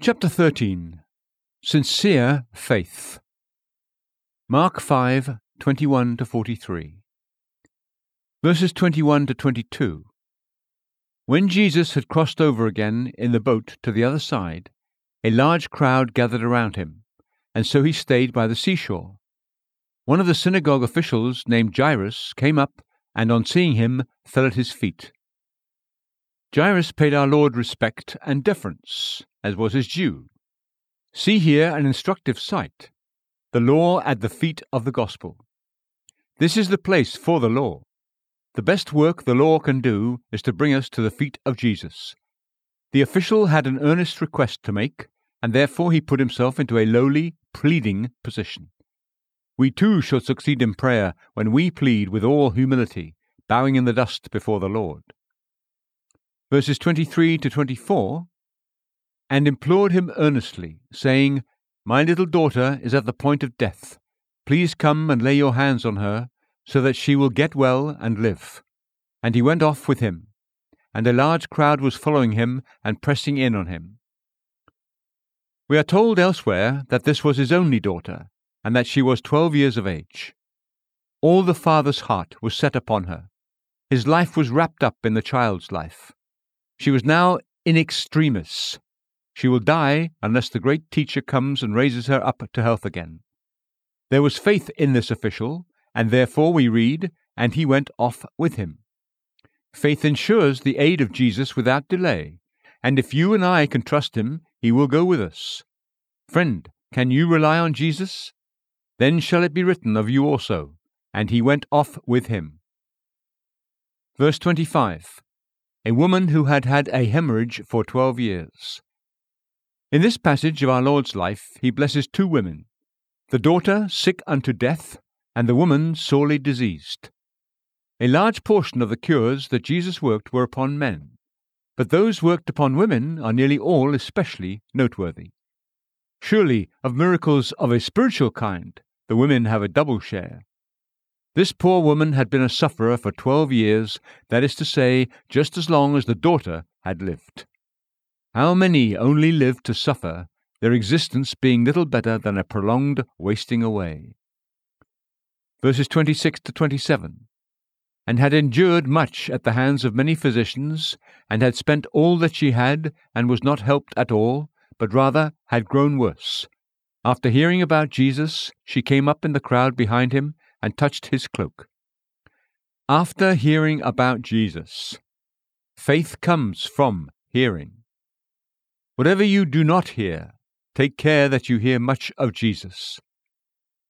Chapter 13. Sincere Faith. Mark 5, 21-43. Verses 21-22. When Jesus had crossed over again in the boat to the other side, a large crowd gathered around him, and so he stayed by the seashore. One of the synagogue officials named Jairus came up, and on seeing him, fell at his feet. Jairus paid our Lord respect and deference, as was his due. See here an instructive sight: the law at the feet of the gospel. This is the place for the law. The best work the law can do is to bring us to the feet of Jesus. The official had an earnest request to make, and therefore he put himself into a lowly, pleading position. We too shall succeed in prayer when we plead with all humility, bowing in the dust before the Lord. Verses 23-24, and implored him earnestly, saying, My little daughter is at the point of death. Please come and lay your hands on her, so that she will get well and live. And he went off with him, and a large crowd was following him and pressing in on him. We are told elsewhere that this was his only daughter, and that she was 12 years of age. All the father's heart was set upon her. His life was wrapped up in the child's life. She was now in extremis. She will die unless the great teacher comes and raises her up to health again. There was faith in this official, and therefore we read, and he went off with him. Faith ensures the aid of Jesus without delay, and if you and I can trust him, he will go with us. Friend, can you rely on Jesus? Then shall it be written of you also, and he went off with him. Verse 25. A woman who had had a hemorrhage for 12 years. In this passage of our Lord's life, he blesses two women, the daughter sick unto death, and the woman sorely diseased. A large portion of the cures that Jesus worked were upon men, but those worked upon women are nearly all especially noteworthy. Surely, of miracles of a spiritual kind, the women have a double share. This poor woman had been a sufferer for 12 years, that is to say, just as long as the daughter had lived. How many only live to suffer, their existence being little better than a prolonged wasting away? Verses 26-27. And had endured much at the hands of many physicians, and had spent all that she had, and was not helped at all, but rather had grown worse. After hearing about Jesus, she came up in the crowd behind him, and touched his cloak. After hearing about Jesus, faith comes from hearing. Whatever you do not hear, take care that you hear much of Jesus.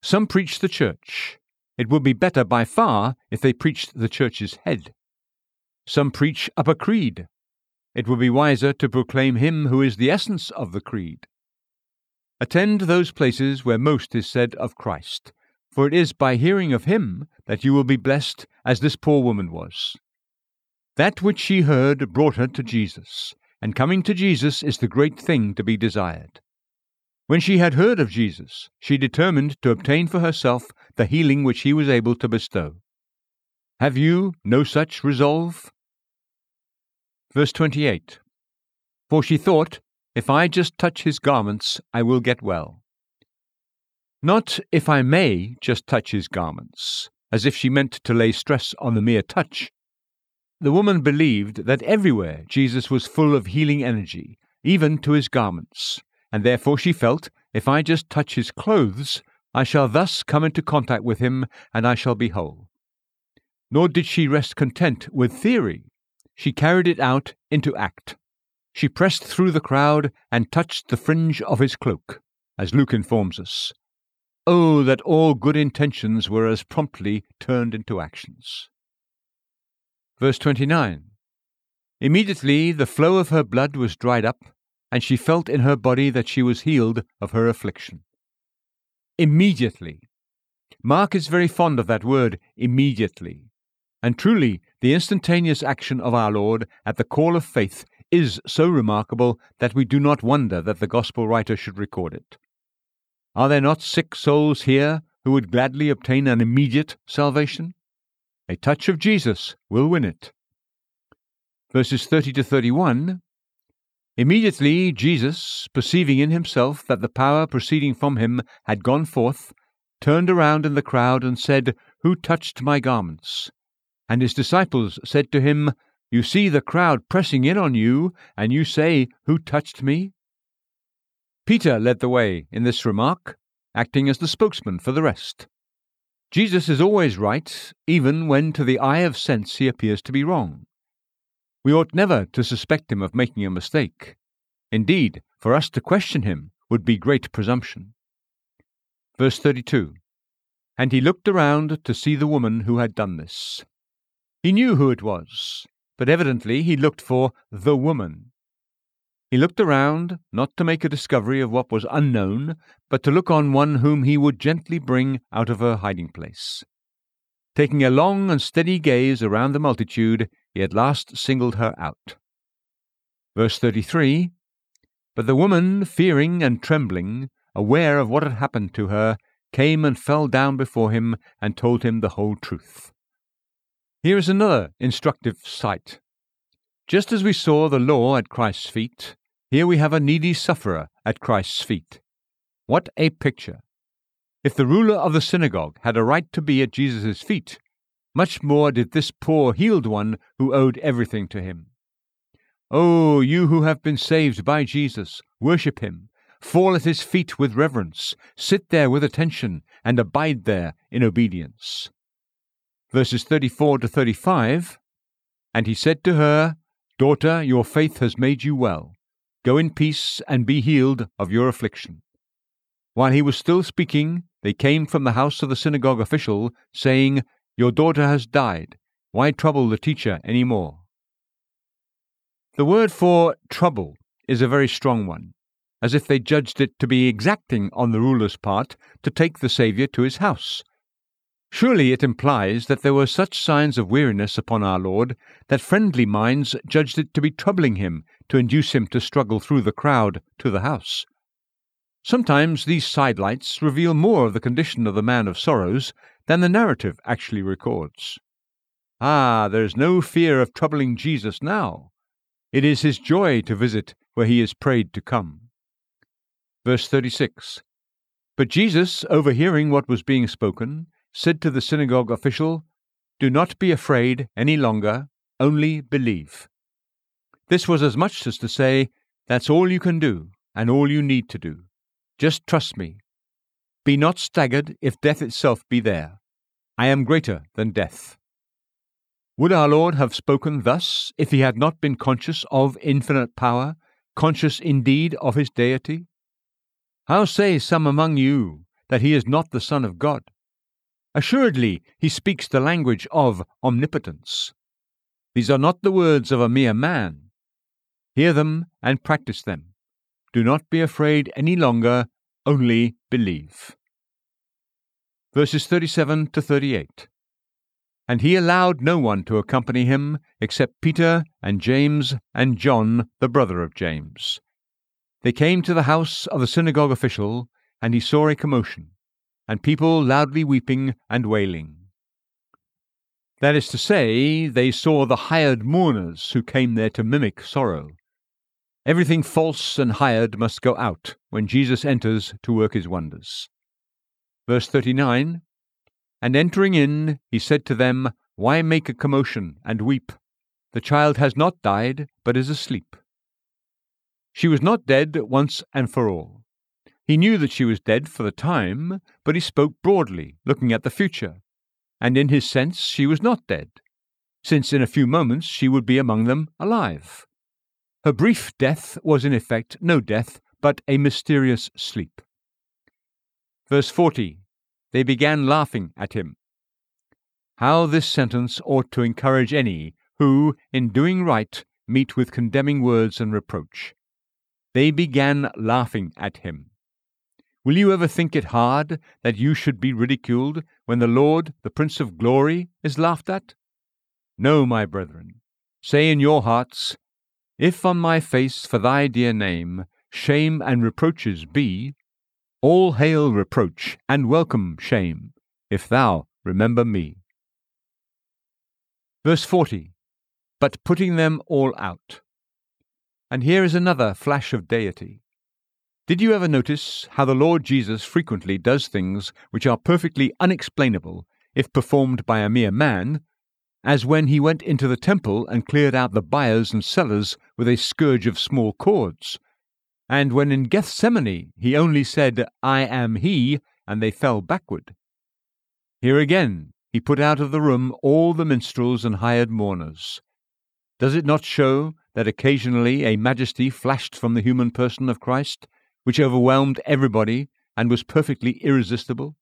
Some preach the church. It would be better by far if they preached the church's head. Some preach up a creed. It would be wiser to proclaim him who is the essence of the creed. Attend those places where most is said of Christ, for it is by hearing of him that you will be blessed, as this poor woman was. That which she heard brought her to Jesus, and coming to Jesus is the great thing to be desired. When she had heard of Jesus, she determined to obtain for herself the healing which he was able to bestow. Have you no such resolve? Verse 28. For she thought, if I just touch his garments, I will get well. Not if I may just touch his garments, as if she meant to lay stress on the mere touch. The woman believed that everywhere Jesus was full of healing energy, even to his garments, and therefore she felt, if I just touch his clothes, I shall thus come into contact with him, and I shall be whole. Nor did she rest content with theory. She carried it out into act. She pressed through the crowd and touched the fringe of his cloak, as Luke informs us. Oh, that all good intentions were as promptly turned into actions. Verse 29. Immediately the flow of her blood was dried up, and she felt in her body that she was healed of her affliction. Immediately. Mark is very fond of that word, immediately. And truly, the instantaneous action of our Lord at the call of faith is so remarkable that we do not wonder that the Gospel writer should record it. Are there not sick souls here who would gladly obtain an immediate salvation? A touch of Jesus will win it. Verses 30-31. Immediately Jesus, perceiving in himself that the power proceeding from him had gone forth, turned around in the crowd and said, "Who touched my garments?" And his disciples said to him, "You see the crowd pressing in on you, and you say, 'Who touched me?'" Peter led the way in this remark, acting as the spokesman for the rest. Jesus is always right, even when to the eye of sense he appears to be wrong. We ought never to suspect him of making a mistake. Indeed, for us to question him would be great presumption. Verse 32, "And he looked around to see the woman who had done this." He knew who it was, but evidently he looked for the woman. He looked around, not to make a discovery of what was unknown, but to look on one whom he would gently bring out of her hiding place. Taking a long and steady gaze around the multitude, he at last singled her out. Verse 33, "But the woman, fearing and trembling, aware of what had happened to her, came and fell down before him and told him the whole truth." Here is another instructive sight. Just as we saw the law at Christ's feet, here we have a needy sufferer at Christ's feet. What a picture! If the ruler of the synagogue had a right to be at Jesus' feet, much more did this poor healed one who owed everything to him. Oh, you who have been saved by Jesus, worship him, fall at his feet with reverence, sit there with attention, and abide there in obedience. Verses 34 to 35, "And he said to her, 'Daughter, your faith has made you well. Go in peace and be healed of your affliction.' While he was still speaking, they came from the house of the synagogue official, saying, 'Your daughter has died. Why trouble the teacher any more?'" The word for trouble is a very strong one, as if they judged it to be exacting on the ruler's part to take the Saviour to his house. Surely it implies that there were such signs of weariness upon our Lord that friendly minds judged it to be troubling him to induce him to struggle through the crowd to the house. Sometimes these sidelights reveal more of the condition of the man of sorrows than the narrative actually records. Ah, there is no fear of troubling Jesus now. It is his joy to visit where he is prayed to come. Verse 36, "But Jesus, overhearing what was being spoken, said to the synagogue official, 'Do not be afraid any longer, only believe.'" This was as much as to say, that's all you can do and all you need to do. Just trust me. Be not staggered if death itself be there. I am greater than death. Would our Lord have spoken thus if he had not been conscious of infinite power, conscious indeed of his deity? How say some among you that he is not the Son of God? Assuredly, he speaks the language of omnipotence. These are not the words of a mere man. Hear them and practice them. Do not be afraid any longer, only believe. Verses 37 to 38. "And he allowed no one to accompany him except Peter and James and John, the brother of James. They came to the house of the synagogue official, and he saw a commotion, and people loudly weeping and wailing." That is to say, they saw the hired mourners who came there to mimic sorrow. Everything false and hired must go out when Jesus enters to work his wonders. Verse 39, "And entering in, he said to them, 'Why make a commotion and weep? The child has not died, but is asleep.'" She was not dead once and for all. He knew that she was dead for the time, but he spoke broadly, looking at the future, and in his sense she was not dead, since in a few moments she would be among them alive. Her brief death was in effect no death, but a mysterious sleep. Verse 40, "They began laughing at him." How this sentence ought to encourage any who, in doing right, meet with condemning words and reproach. They began laughing at him. Will you ever think it hard that you should be ridiculed when the Lord, the Prince of Glory, is laughed at? No, my brethren, say in your hearts, "If on my face for thy dear name shame and reproaches be, all hail reproach and welcome shame, if thou remember me." Verse 40, "But putting them all out." And here is another flash of deity. Did you ever notice how the Lord Jesus frequently does things which are perfectly unexplainable if performed by a mere man, as when he went into the temple and cleared out the buyers and sellers with a scourge of small cords, and when in Gethsemane he only said, "I am he," and they fell backward? Here again he put out of the room all the minstrels and hired mourners. Does it not show that occasionally a majesty flashed from the human person of Christ, which overwhelmed everybody and was perfectly irresistible?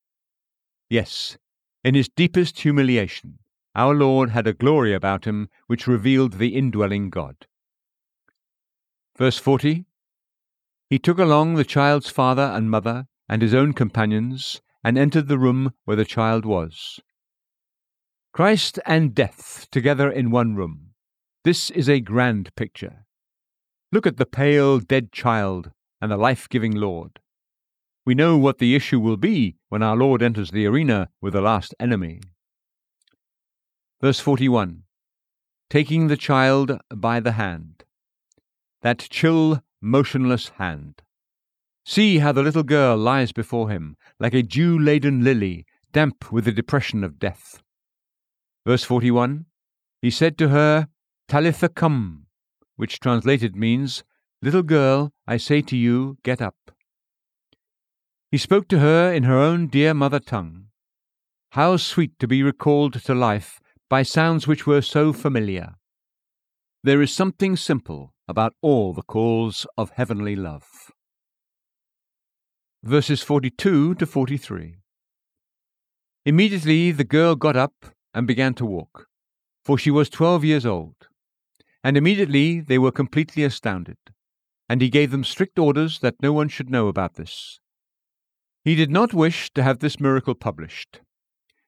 Yes, in his deepest humiliation, our Lord had a glory about him which revealed the indwelling God. Verse 40, "He took along the child's father and mother and his own companions, and entered the room where the child was." Christ and death together in one room. This is a grand picture. Look at the pale, dead child and the life-giving Lord. We know what the issue will be when our Lord enters the arena with the last enemy. Verse 41, "Taking the child by the hand." That chill, motionless hand. See how the little girl lies before him, like a dew-laden lily, damp with the depression of death. Verse 41, "He said to her, Talitha cum," which translated means, "Little girl, I say to you, get up." He spoke to her in her own dear mother tongue. How sweet to be recalled to life by sounds which were so familiar. There is something simple about all the calls of heavenly love. Verses 42 to 43. "Immediately the girl got up and began to walk, for she was 12 years old. And immediately they were completely astounded, and he gave them strict orders that no one should know about this. He did not wish to have this miracle published.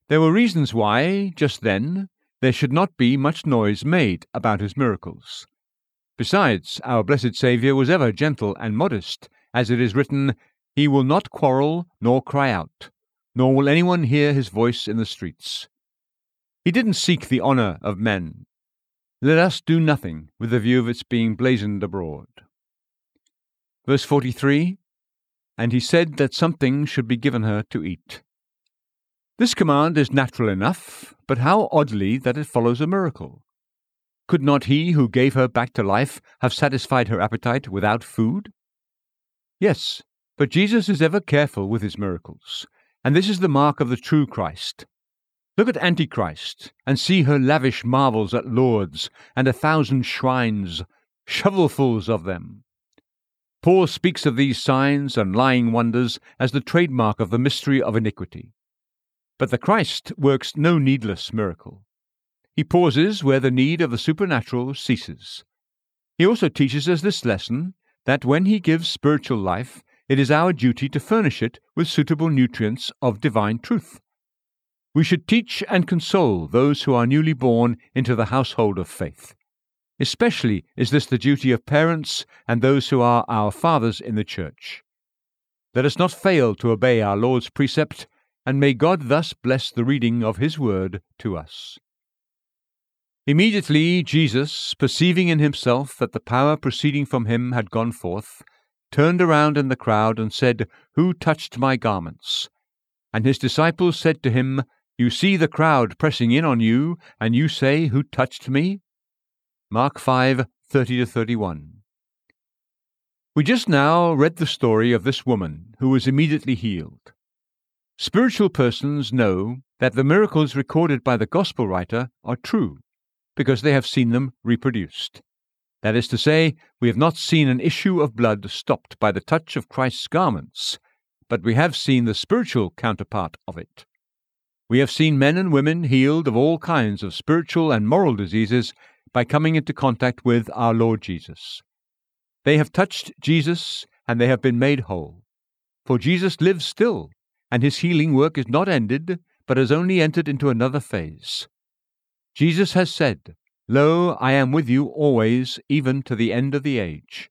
There were reasons why, just then, there should not be much noise made about his miracles. Besides, our blessed Saviour was ever gentle and modest, as it is written, 'He will not quarrel nor cry out, nor will anyone hear his voice in the streets.' He didn't seek the honour of men. Let us do nothing with the view of its being blazoned abroad." Verse 43, "And he said that something should be given her to eat." This command is natural enough, but how oddly that it follows a miracle. Could not he who gave her back to life have satisfied her appetite without food? Yes, but Jesus is ever careful with his miracles, and this is the mark of the true Christ. Look at Antichrist and see her lavish marvels at Lourdes and 1,000 shrines, shovelfuls of them. Paul speaks of these signs and lying wonders as the trademark of the mystery of iniquity. But the Christ works no needless miracle. He pauses where the need of the supernatural ceases. He also teaches us this lesson, that when he gives spiritual life, it is our duty to furnish it with suitable nutrients of divine truth. We should teach and console those who are newly born into the household of faith. Especially is this the duty of parents and those who are our fathers in the church. Let us not fail to obey our Lord's precept, and may God thus bless the reading of his word to us. "Immediately Jesus, perceiving in himself that the power proceeding from him had gone forth, turned around in the crowd and said, 'Who touched my garments?' And his disciples said to him, 'You see the crowd pressing in on you, and you say, Who touched me?'" Mark 5:30-31. We just now read the story of this woman who was immediately healed. Spiritual persons know that the miracles recorded by the Gospel writer are true, because they have seen them reproduced. That is to say, we have not seen an issue of blood stopped by the touch of Christ's garments, but we have seen the spiritual counterpart of it. We have seen men and women healed of all kinds of spiritual and moral diseases by coming into contact with our Lord Jesus. They have touched Jesus and they have been made whole. For Jesus lives still, and his healing work is not ended, but has only entered into another phase. Jesus has said, "Lo, I am with you always, even to the end of the age."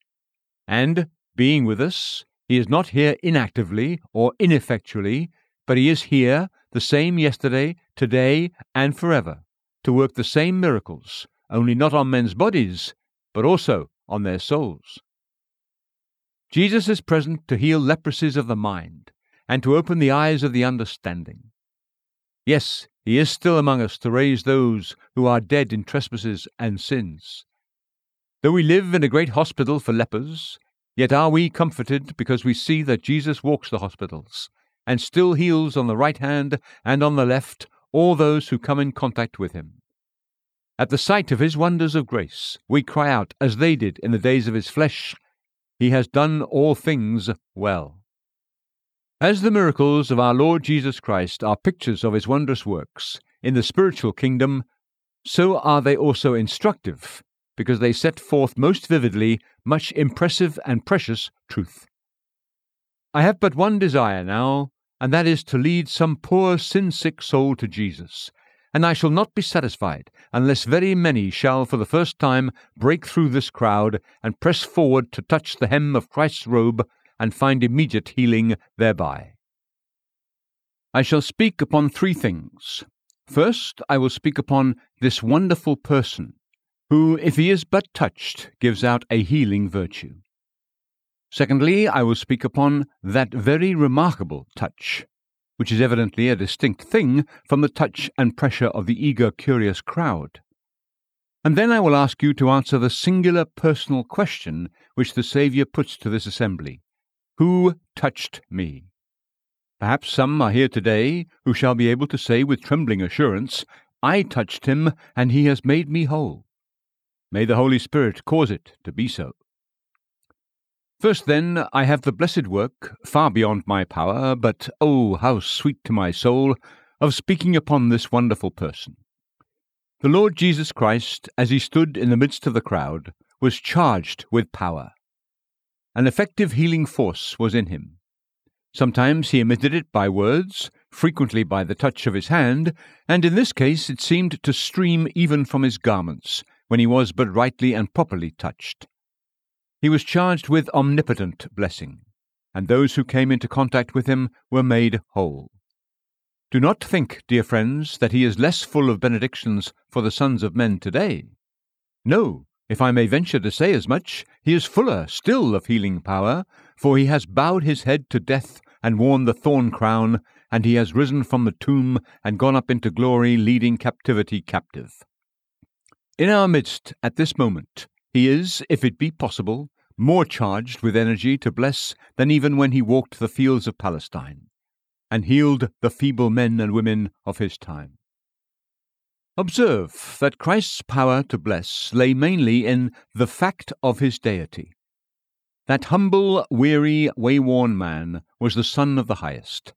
And, being with us, he is not here inactively or ineffectually, but he is here, the same yesterday, today, and forever, to work the same miracles, only not on men's bodies, but also on their souls. Jesus is present to heal leprosies of the mind and to open the eyes of the understanding. Yes, he is still among us to raise those who are dead in trespasses and sins. Though we live in a great hospital for lepers, yet are we comforted because we see that Jesus walks the hospitals and still heals on the right hand and on the left all those who come in contact with him. At the sight of his wonders of grace, we cry out, as they did in the days of his flesh, "He has done all things well." As the miracles of our Lord Jesus Christ are pictures of his wondrous works in the spiritual kingdom, so are they also instructive, because they set forth most vividly much impressive and precious truth. I have but one desire now, and that is to lead some poor sin-sick soul to Jesus, and I shall not be satisfied unless very many shall for the first time break through this crowd and press forward to touch the hem of Christ's robe and find immediate healing thereby. I shall speak upon three things. First, I will speak upon this wonderful person, who, if he is but touched, gives out a healing virtue. Secondly, I will speak upon that very remarkable touch, which is evidently a distinct thing from the touch and pressure of the eager, curious crowd. And then I will ask you to answer the singular personal question which the Saviour puts to this assembly: "Who touched me?" Perhaps some are here today who shall be able to say with trembling assurance, "I touched him, and he has made me whole." May the Holy Spirit cause it to be so. First, then, I have the blessed work, far beyond my power, but, oh, how sweet to my soul, of speaking upon this wonderful person. The Lord Jesus Christ, as he stood in the midst of the crowd, was charged with power. An effective healing force was in him. Sometimes he emitted it by words, frequently by the touch of his hand, and in this case it seemed to stream even from his garments, when he was but rightly and properly touched. He was charged with omnipotent blessing, and those who came into contact with him were made whole. Do not think, dear friends, that he is less full of benedictions for the sons of men today. No, if I may venture to say as much, he is fuller still of healing power, for he has bowed his head to death and worn the thorn crown, and he has risen from the tomb and gone up into glory, leading captivity captive. In our midst at this moment, he is, if it be possible, more charged with energy to bless than even when he walked the fields of Palestine and healed the feeble men and women of his time. Observe that Christ's power to bless lay mainly in the fact of his deity. That humble, weary, wayworn man was the Son of the Highest.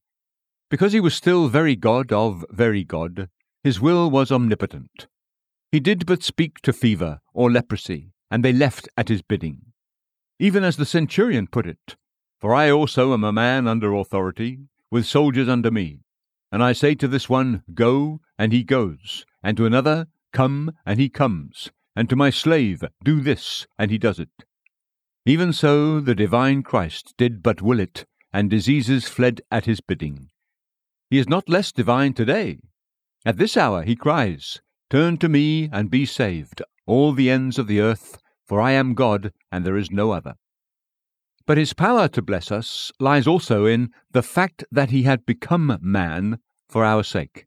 Because he was still very God of very God, his will was omnipotent. He did but speak to fever or leprosy, and they left at his bidding. Even as the centurion put it, "For I also am a man under authority, with soldiers under me. And I say to this one, 'Go,' and he goes, and to another, 'Come,' and he comes, and to my slave, 'Do this,' and he does it." Even so the divine Christ did but will it, and diseases fled at his bidding. He is not less divine today. At this hour he cries, "Turn to me and be saved, all the ends of the earth, for I am God, and there is no other." But his power to bless us lies also in the fact that he had become man for our sake.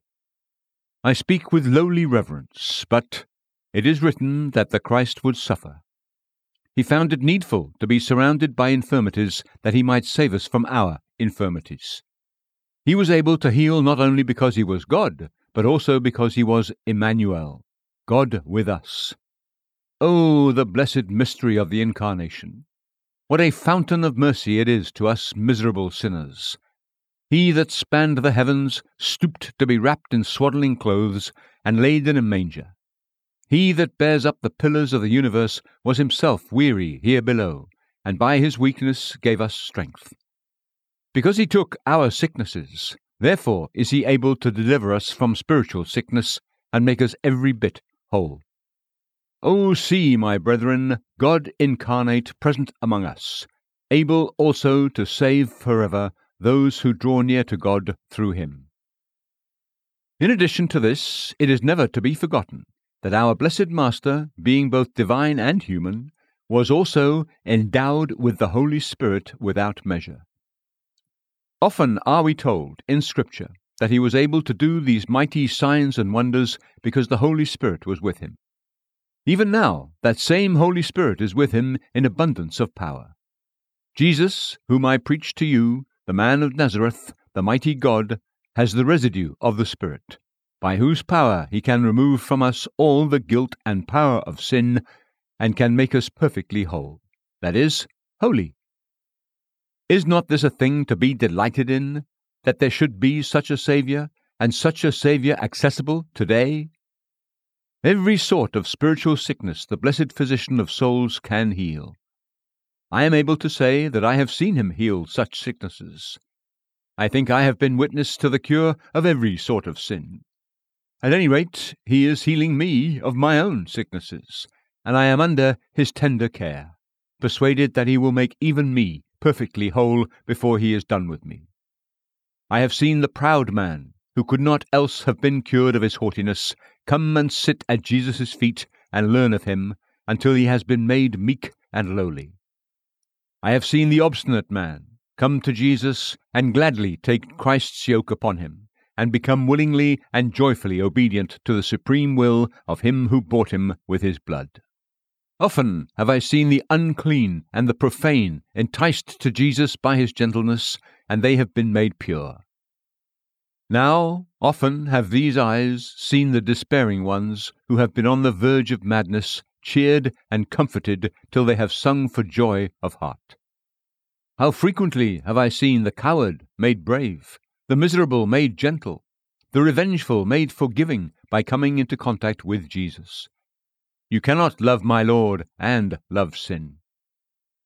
I speak with lowly reverence, but it is written that the Christ would suffer. He found it needful to be surrounded by infirmities that he might save us from our infirmities. He was able to heal not only because he was God, but also because he was Emmanuel, God with us. Oh, the blessed mystery of the Incarnation! What a fountain of mercy it is to us miserable sinners! He that spanned the heavens stooped to be wrapped in swaddling clothes and laid in a manger. He that bears up the pillars of the universe was himself weary here below, and by his weakness gave us strength. Because he took our sicknesses, therefore is he able to deliver us from spiritual sickness and make us every bit whole. Oh, see, my brethren, God incarnate present among us, able also to save forever those who draw near to God through him. In addition to this, it is never to be forgotten that our blessed Master, being both divine and human, was also endowed with the Holy Spirit without measure. Often are we told in Scripture that he was able to do these mighty signs and wonders because the Holy Spirit was with him. Even now, that same Holy Spirit is with him in abundance of power. Jesus, whom I preach to you, the man of Nazareth, the mighty God, has the residue of the Spirit, by whose power he can remove from us all the guilt and power of sin, and can make us perfectly whole, that is, holy. Is not this a thing to be delighted in, that there should be such a Saviour, and such a Saviour accessible today? Every sort of spiritual sickness the blessed physician of souls can heal. I am able to say that I have seen him heal such sicknesses. I think I have been witness to the cure of every sort of sin. At any rate, he is healing me of my own sicknesses, and I am under his tender care, persuaded that he will make even me perfectly whole before he is done with me. I have seen the proud man, who could not else have been cured of his haughtiness, come and sit at Jesus' feet and learn of him, until he has been made meek and lowly. I have seen the obstinate man come to Jesus and gladly take Christ's yoke upon him, and become willingly and joyfully obedient to the supreme will of him who bought him with his blood. Often have I seen the unclean and the profane enticed to Jesus by his gentleness, and they have been made pure. Now often have these eyes seen the despairing ones who have been on the verge of madness, cheered and comforted till they have sung for joy of heart. How frequently have I seen the coward made brave, the miserable made gentle, the revengeful made forgiving by coming into contact with Jesus. You cannot love my Lord and love sin.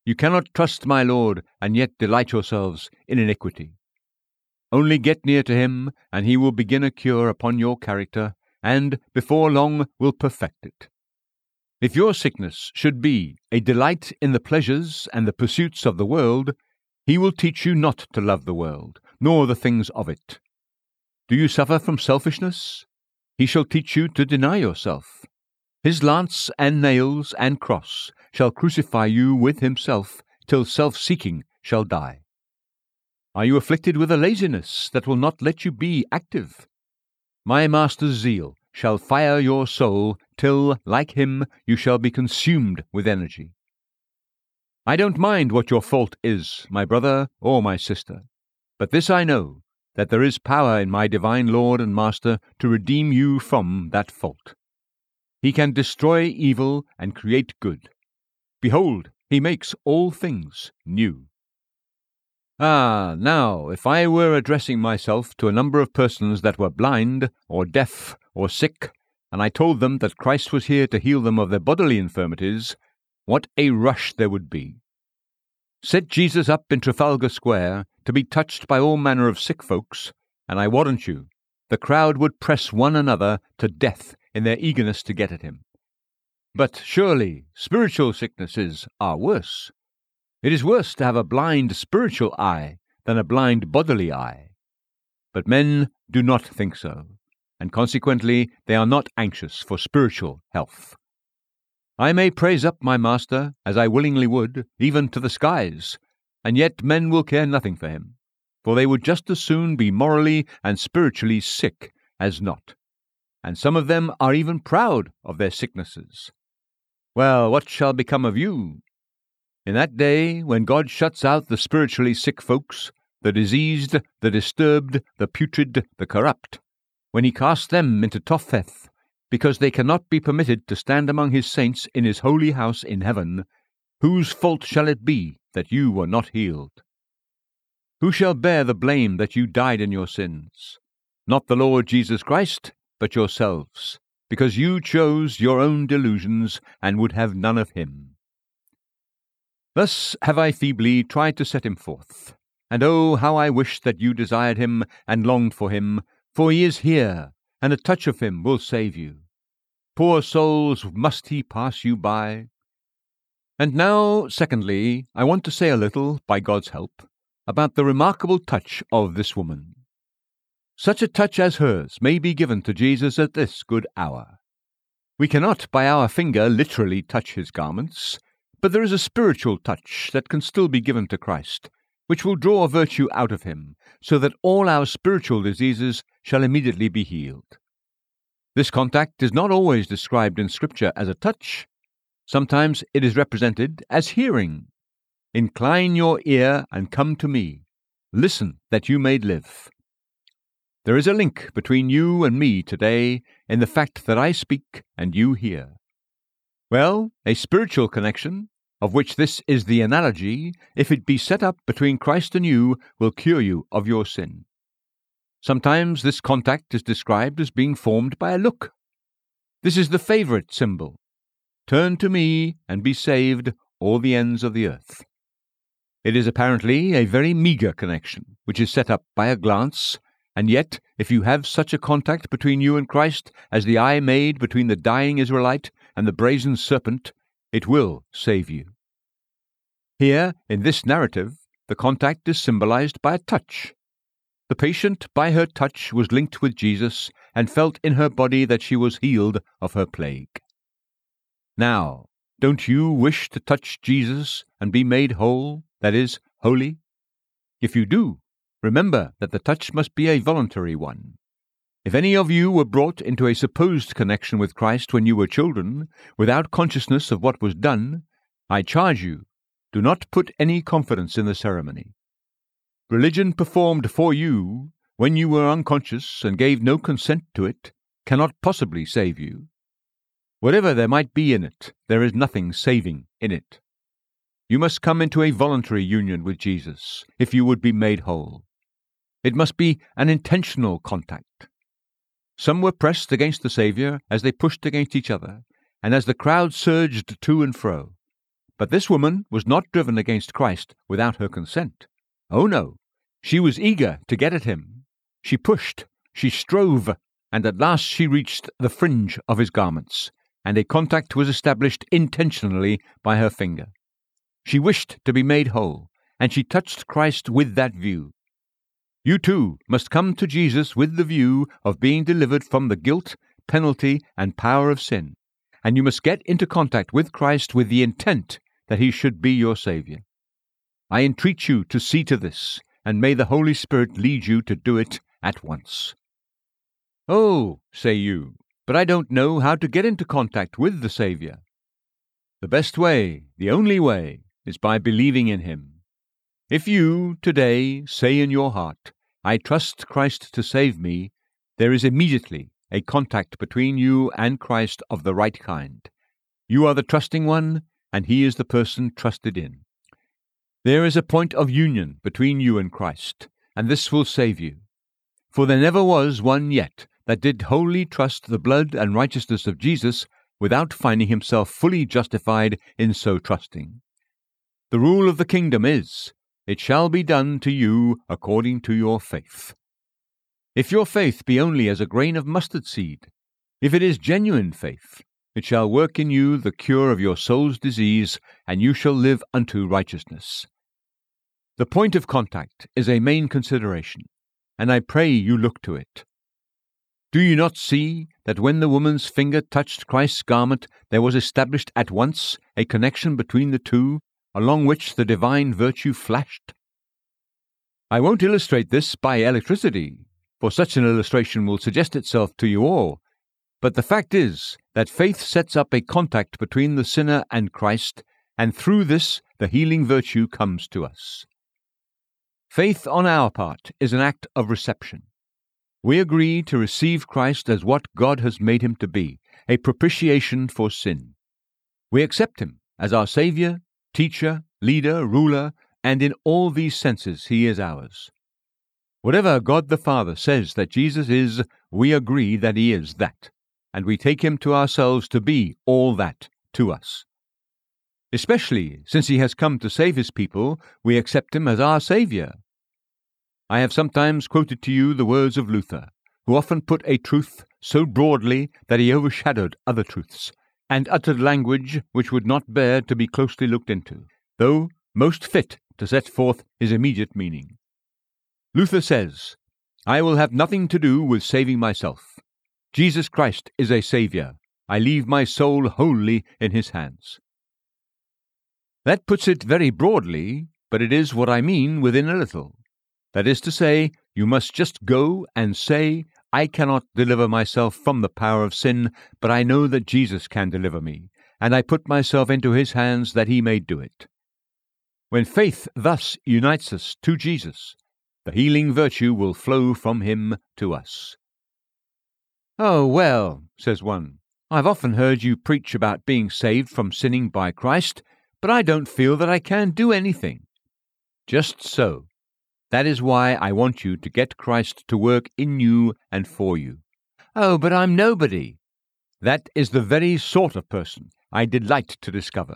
You cannot trust my Lord and yet delight yourselves in iniquity. Only get near to him, and he will begin a cure upon your character, and before long will perfect it. If your sickness should be a delight in the pleasures and the pursuits of the world, he will teach you not to love the world, nor the things of it. Do you suffer from selfishness? He shall teach you to deny yourself. His lance and nails and cross shall crucify you with himself, till self-seeking shall die. Are you afflicted with a laziness that will not let you be active? My master's zeal shall fire your soul till, like him, you shall be consumed with energy. I don't mind what your fault is, my brother or my sister, but this I know, that there is power in my divine Lord and Master to redeem you from that fault. He can destroy evil and create good. Behold, he makes all things new. Ah, now, if I were addressing myself to a number of persons that were blind, or deaf, or sick, and I told them that Christ was here to heal them of their bodily infirmities, what a rush there would be! Set Jesus up in Trafalgar Square to be touched by all manner of sick folks, and I warrant you, the crowd would press one another to death in their eagerness to get at him. But surely spiritual sicknesses are worse. It is worse to have a blind spiritual eye than a blind bodily eye. But men do not think so, and consequently they are not anxious for spiritual health. I may praise up my Master, as I willingly would, even to the skies, and yet men will care nothing for him, for they would just as soon be morally and spiritually sick as not, and some of them are even proud of their sicknesses. Well, what shall become of you? In that day, when God shuts out the spiritually sick folks, the diseased, the disturbed, the putrid, the corrupt, when he casts them into Topheth, because they cannot be permitted to stand among his saints in his holy house in heaven, whose fault shall it be that you were not healed? Who shall bear the blame that you died in your sins? Not the Lord Jesus Christ, but yourselves, because you chose your own delusions and would have none of him. Thus have I feebly tried to set him forth, and oh, how I wish that you desired him and longed for him, for he is here, and a touch of him will save you. Poor souls, must he pass you by? And now, secondly, I want to say a little, by God's help, about the remarkable touch of this woman. Such a touch as hers may be given to Jesus at this good hour. We cannot by our finger literally touch his garments, But there is a spiritual touch that can still be given to Christ, which will draw a virtue out of him, so that all our spiritual diseases shall immediately be healed. This contact is not always described in Scripture as a touch. Sometimes it is represented as hearing. Incline your ear and come to me. Listen that you may live. There is a link between you and me today in the fact that I speak and you hear. Well, a spiritual connection, of which this is the analogy, if it be set up between Christ and you, will cure you of your sin. Sometimes this contact is described as being formed by a look. This is the favorite symbol. Turn to me and be saved, all the ends of the earth. It is apparently a very meager connection, which is set up by a glance, and yet, if you have such a contact between you and Christ as the eye made between the dying Israelite and the brazen serpent, it will save you. Here, in this narrative, the contact is symbolized by a touch. The patient, by her touch, was linked with Jesus and felt in her body that she was healed of her plague. Now, don't you wish to touch Jesus and be made whole, that is, holy? If you do, remember that the touch must be a voluntary one. If any of you were brought into a supposed connection with Christ when you were children, without consciousness of what was done, I charge you, do not put any confidence in the ceremony. Religion performed for you, when you were unconscious and gave no consent to it, cannot possibly save you. Whatever there might be in it, there is nothing saving in it. You must come into a voluntary union with Jesus if you would be made whole. It must be an intentional contact. Some were pressed against the Saviour as they pushed against each other, and as the crowd surged to and fro. But this woman was not driven against Christ without her consent. Oh no, she was eager to get at him. She pushed, she strove, and at last she reached the fringe of his garments, and a contact was established intentionally by her finger. She wished to be made whole, and she touched Christ with that view. You too must come to Jesus with the view of being delivered from the guilt, penalty, and power of sin, and you must get into contact with Christ with the intent that he should be your Saviour. I entreat you to see to this, and may the Holy Spirit lead you to do it at once. Oh, say you, but I don't know how to get into contact with the Saviour. The best way, the only way, is by believing in him. If you, today, say in your heart, I trust Christ to save me, there is immediately a contact between you and Christ of the right kind. You are the trusting one, and he is the person trusted in. There is a point of union between you and Christ, and this will save you. For there never was one yet that did wholly trust the blood and righteousness of Jesus without finding himself fully justified in so trusting. The rule of the kingdom is, it shall be done to you according to your faith. If your faith be only as a grain of mustard seed, if it is genuine faith, it shall work in you the cure of your soul's disease, and you shall live unto righteousness. The point of contact is a main consideration, and I pray you look to it. Do you not see that when the woman's finger touched Christ's garment, there was established at once a connection between the two, along which the divine virtue flashed? I won't illustrate this by electricity, for such an illustration will suggest itself to you all, but the fact is that faith sets up a contact between the sinner and Christ, and through this the healing virtue comes to us. Faith on our part is an act of reception. We agree to receive Christ as what God has made him to be, a propitiation for sin. We accept him as our Saviour, teacher, leader, ruler, and in all these senses he is ours. Whatever God the Father says that Jesus is, we agree that he is that, and we take him to ourselves to be all that to us. Especially since he has come to save his people, we accept him as our Saviour. I have sometimes quoted to you the words of Luther, who often put a truth so broadly that he overshadowed other truths, and uttered language which would not bear to be closely looked into, though most fit to set forth his immediate meaning. Luther says, I will have nothing to do with saving myself. Jesus Christ is a Saviour. I leave my soul wholly in his hands. That puts it very broadly, but it is what I mean within a little. That is to say, you must just go and say, I cannot deliver myself from the power of sin, but I know that Jesus can deliver me, and I put myself into his hands that he may do it. When faith thus unites us to Jesus, the healing virtue will flow from him to us. "Oh, well," says one, "I've often heard you preach about being saved from sinning by Christ, but I don't feel that I can do anything." Just so. That is why I want you to get Christ to work in you and for you. "Oh, but I'm nobody." That is the very sort of person I delight to discover,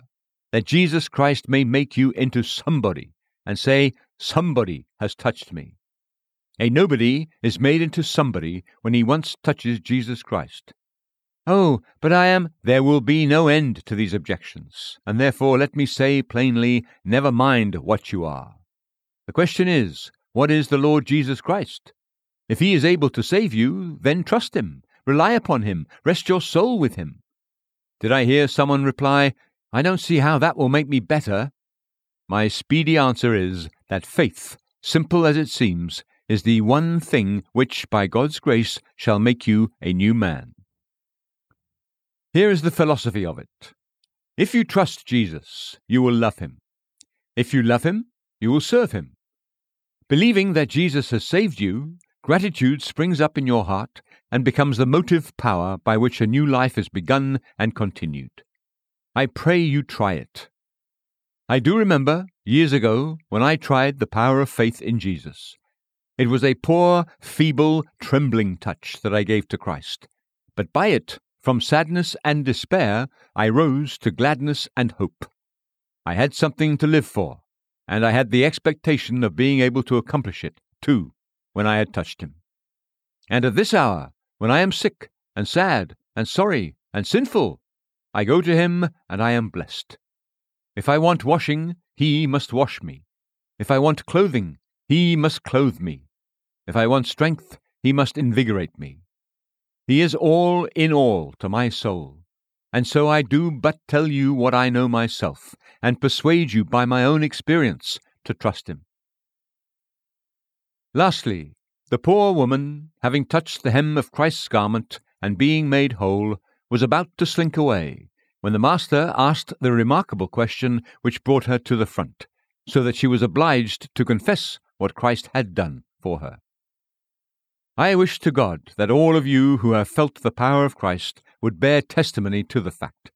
that Jesus Christ may make you into somebody and say, somebody has touched me. A nobody is made into somebody when he once touches Jesus Christ. "Oh, but I am—" There will be no end to these objections, and therefore let me say plainly, never mind what you are. The question is, what is the Lord Jesus Christ? If he is able to save you, then trust him, rely upon him, rest your soul with him. Did I hear someone reply, "I don't see how that will make me better"? My speedy answer is that faith, simple as it seems, is the one thing which, by God's grace, shall make you a new man. Here is the philosophy of it. If you trust Jesus, you will love him. If you love him, you will serve him. Believing that Jesus has saved you, gratitude springs up in your heart and becomes the motive power by which a new life is begun and continued. I pray you try it. I do remember, years ago, when I tried the power of faith in Jesus. It was a poor, feeble, trembling touch that I gave to Christ, but by it, from sadness and despair, I rose to gladness and hope. I had something to live for, and I had the expectation of being able to accomplish it, too, when I had touched him. And at this hour, when I am sick and sad and sorry and sinful, I go to him and I am blessed. If I want washing, he must wash me. If I want clothing, he must clothe me. If I want strength, he must invigorate me. He is all in all to my soul. And so I do but tell you what I know myself, and persuade you by my own experience to trust him. Lastly, the poor woman, having touched the hem of Christ's garment and being made whole, was about to slink away, when the Master asked the remarkable question which brought her to the front, so that she was obliged to confess what Christ had done for her. I wish to God that all of you who have felt the power of Christ would bear testimony to the fact.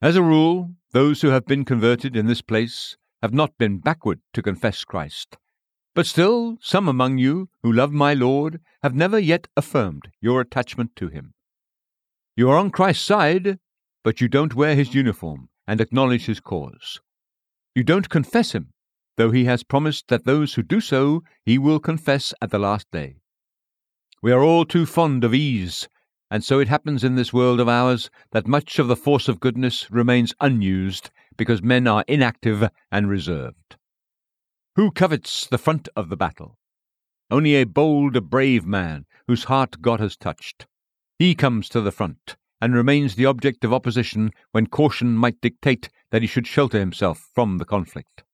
As a rule, those who have been converted in this place have not been backward to confess Christ. But still, some among you who love my Lord have never yet affirmed your attachment to him. You are on Christ's side, but you don't wear his uniform and acknowledge his cause. You don't confess him, though he has promised that those who do so he will confess at the last day. We are all too fond of ease, and so it happens in this world of ours that much of the force of goodness remains unused because men are inactive and reserved. Who covets the front of the battle? Only a bold, a brave man whose heart God has touched. He comes to the front and remains the object of opposition when caution might dictate that he should shelter himself from the conflict.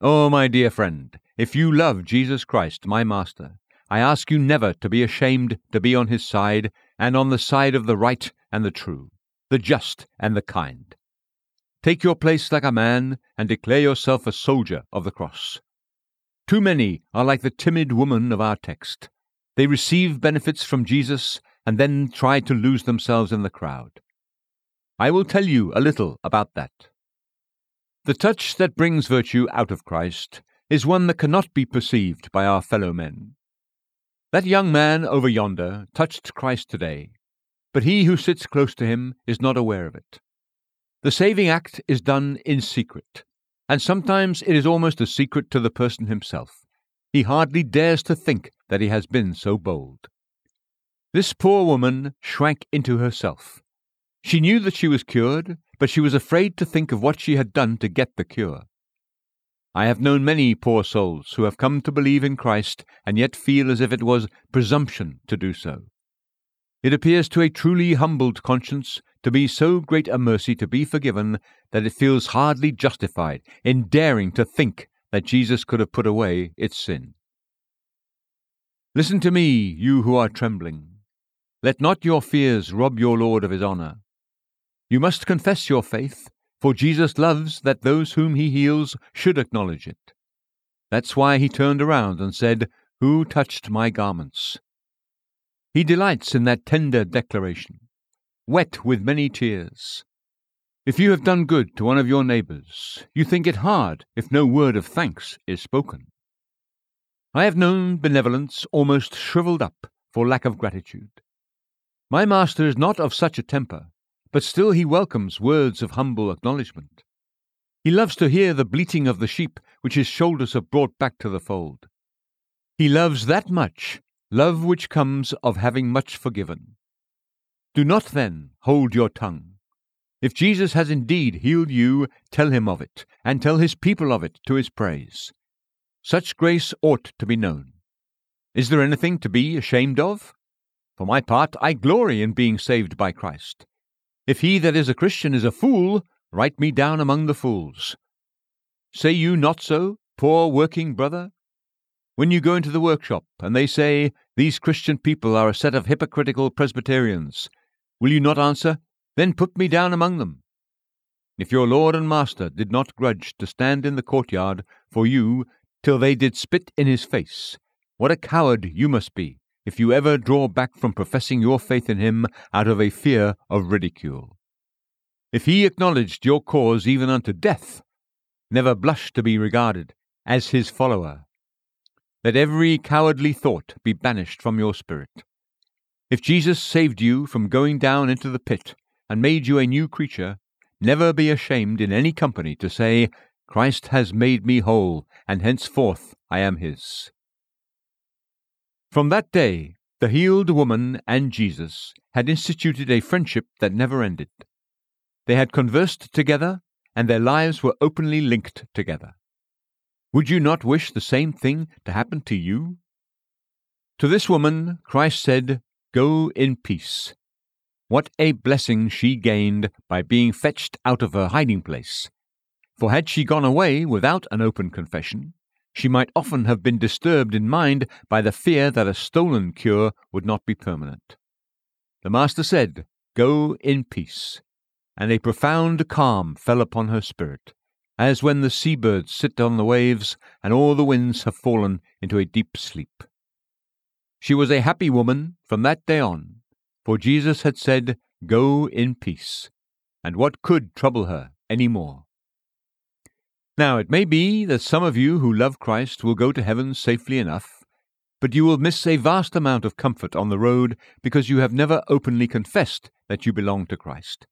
Oh, my dear friend, if you love Jesus Christ, my Master, I ask you never to be ashamed to be on his side, and on the side of the right and the true, the just and the kind. Take your place like a man, and declare yourself a soldier of the cross. Too many are like the timid woman of our text. They receive benefits from Jesus, and then try to lose themselves in the crowd. I will tell you a little about that. The touch that brings virtue out of Christ is one that cannot be perceived by our fellow men. That young man over yonder touched Christ today, but he who sits close to him is not aware of it. The saving act is done in secret, and sometimes it is almost a secret to the person himself. He hardly dares to think that he has been so bold. This poor woman shrank into herself. She knew that she was cured, but she was afraid to think of what she had done to get the cure. I have known many poor souls who have come to believe in Christ and yet feel as if it was presumption to do so. It appears to a truly humbled conscience to be so great a mercy to be forgiven that it feels hardly justified in daring to think that Jesus could have put away its sin. Listen to me, you who are trembling. Let not your fears rob your Lord of his honor. You must confess your faith, for Jesus loves that those whom he heals should acknowledge it. That's why he turned around and said, "Who touched my garments?" He delights in that tender declaration, wet with many tears. If you have done good to one of your neighbors, you think it hard if no word of thanks is spoken. I have known benevolence almost shriveled up for lack of gratitude. My master is not of such a temper, but still he welcomes words of humble acknowledgement. He loves to hear the bleating of the sheep which his shoulders have brought back to the fold. He loves that much, love which comes of having much forgiven. Do not, then, hold your tongue. If Jesus has indeed healed you, tell him of it, and tell his people of it to his praise. Such grace ought to be known. Is there anything to be ashamed of? For my part, I glory in being saved by Christ. If he that is a Christian is a fool, write me down among the fools. Say you not so, poor working brother? When you go into the workshop and they say, "These Christian people are a set of hypocritical Presbyterians," will you not answer, "Then put me down among them"? If your Lord and Master did not grudge to stand in the courtyard for you till they did spit in his face, what a coward you must be if you ever draw back from professing your faith in him out of a fear of ridicule. If he acknowledged your cause even unto death, never blush to be regarded as his follower. Let every cowardly thought be banished from your spirit. If Jesus saved you from going down into the pit and made you a new creature, never be ashamed in any company to say, "Christ has made me whole, and henceforth I am his." From that day, the healed woman and Jesus had instituted a friendship that never ended. They had conversed together, and their lives were openly linked together. Would you not wish the same thing to happen to you? To this woman, Christ said, "Go in peace." What a blessing she gained by being fetched out of her hiding place! For had she gone away without an open confession, she might often have been disturbed in mind by the fear that a stolen cure would not be permanent. The Master said, "Go in peace," and a profound calm fell upon her spirit, as when the seabirds sit on the waves and all the winds have fallen into a deep sleep. She was a happy woman from that day on, for Jesus had said, "Go in peace," and what could trouble her any more? Now it may be that some of you who love Christ will go to heaven safely enough, but you will miss a vast amount of comfort on the road because you have never openly confessed that you belong to Christ.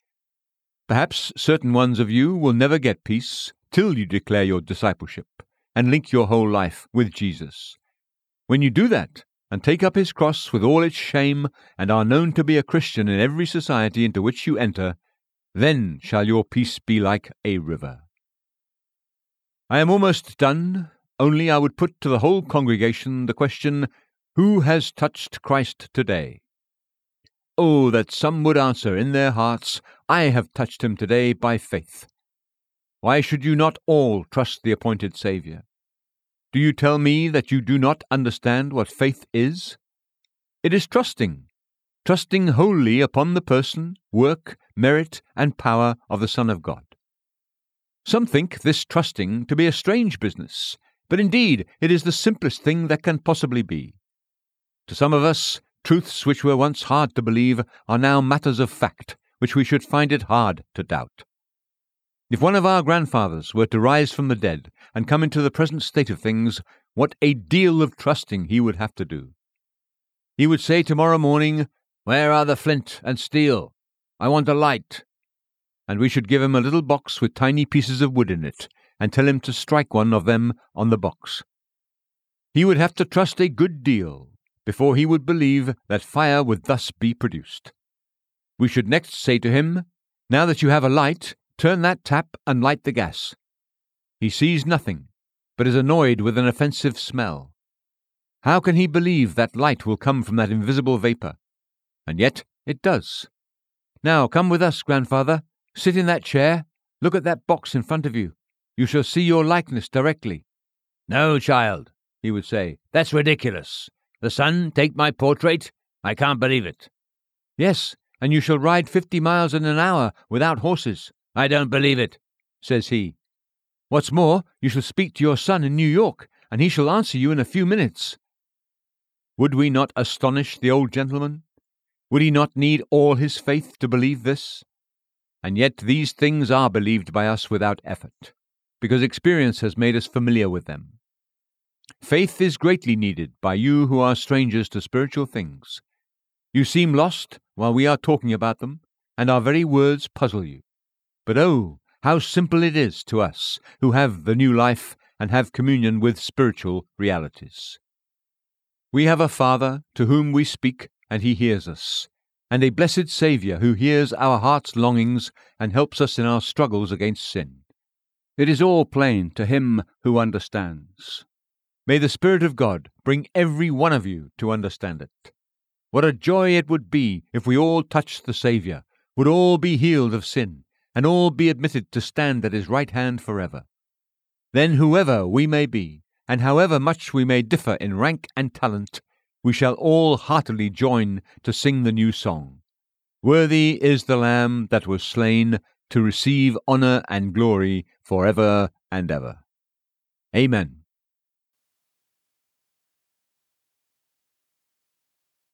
Perhaps certain ones of you will never get peace till you declare your discipleship and link your whole life with Jesus. When you do that, and take up his cross with all its shame, and are known to be a Christian in every society into which you enter, then shall your peace be like a river. I am almost done, only I would put to the whole congregation the question, "Who has touched Christ today?" Oh, that some would answer in their hearts, "I have touched him today by faith." Why should you not all trust the appointed Saviour? Do you tell me that you do not understand what faith is? It is trusting wholly upon the person, work, merit, and power of the Son of God. Some think this trusting to be a strange business, but indeed it is the simplest thing that can possibly be. To some of us, truths which were once hard to believe are now matters of fact, which we should find it hard to doubt. If one of our grandfathers were to rise from the dead and come into the present state of things, what a deal of trusting he would have to do. He would say tomorrow morning, "Where are the flint and steel? I want a light." And we should give him a little box with tiny pieces of wood in it and tell him to strike one of them on the box. He would have to trust a good deal before he would believe that fire would thus be produced. We should next say to him, "Now that you have a light, turn that tap and light the gas." He sees nothing, but is annoyed with an offensive smell. How can he believe that light will come from that invisible vapor? And yet it does. Now come with us, grandfather. Sit in that chair. Look at that box in front of you. You shall see your likeness directly. No, child, he would say. That's ridiculous. The sun take my portrait? I can't believe it. Yes, and you shall ride 50 miles in an hour without horses. I don't believe it, says he. What's more, you shall speak to your son in New York, and he shall answer you in a few minutes. Would we not astonish the old gentleman? Would he not need all his faith to believe this? And yet these things are believed by us without effort, because experience has made us familiar with them. Faith is greatly needed by you who are strangers to spiritual things. You seem lost while we are talking about them, and our very words puzzle you. But oh, how simple it is to us who have the new life and have communion with spiritual realities. We have a Father to whom we speak, and he hears us, and a blessed Saviour who hears our heart's longings and helps us in our struggles against sin. It is all plain to him who understands. May the Spirit of God bring every one of you to understand it. What a joy it would be if we all touched the Saviour, would all be healed of sin, and all be admitted to stand at his right hand forever. Then whoever we may be, and however much we may differ in rank and talent, we shall all heartily join to sing the new song. Worthy is the Lamb that was slain to receive honour and glory forever and ever. Amen.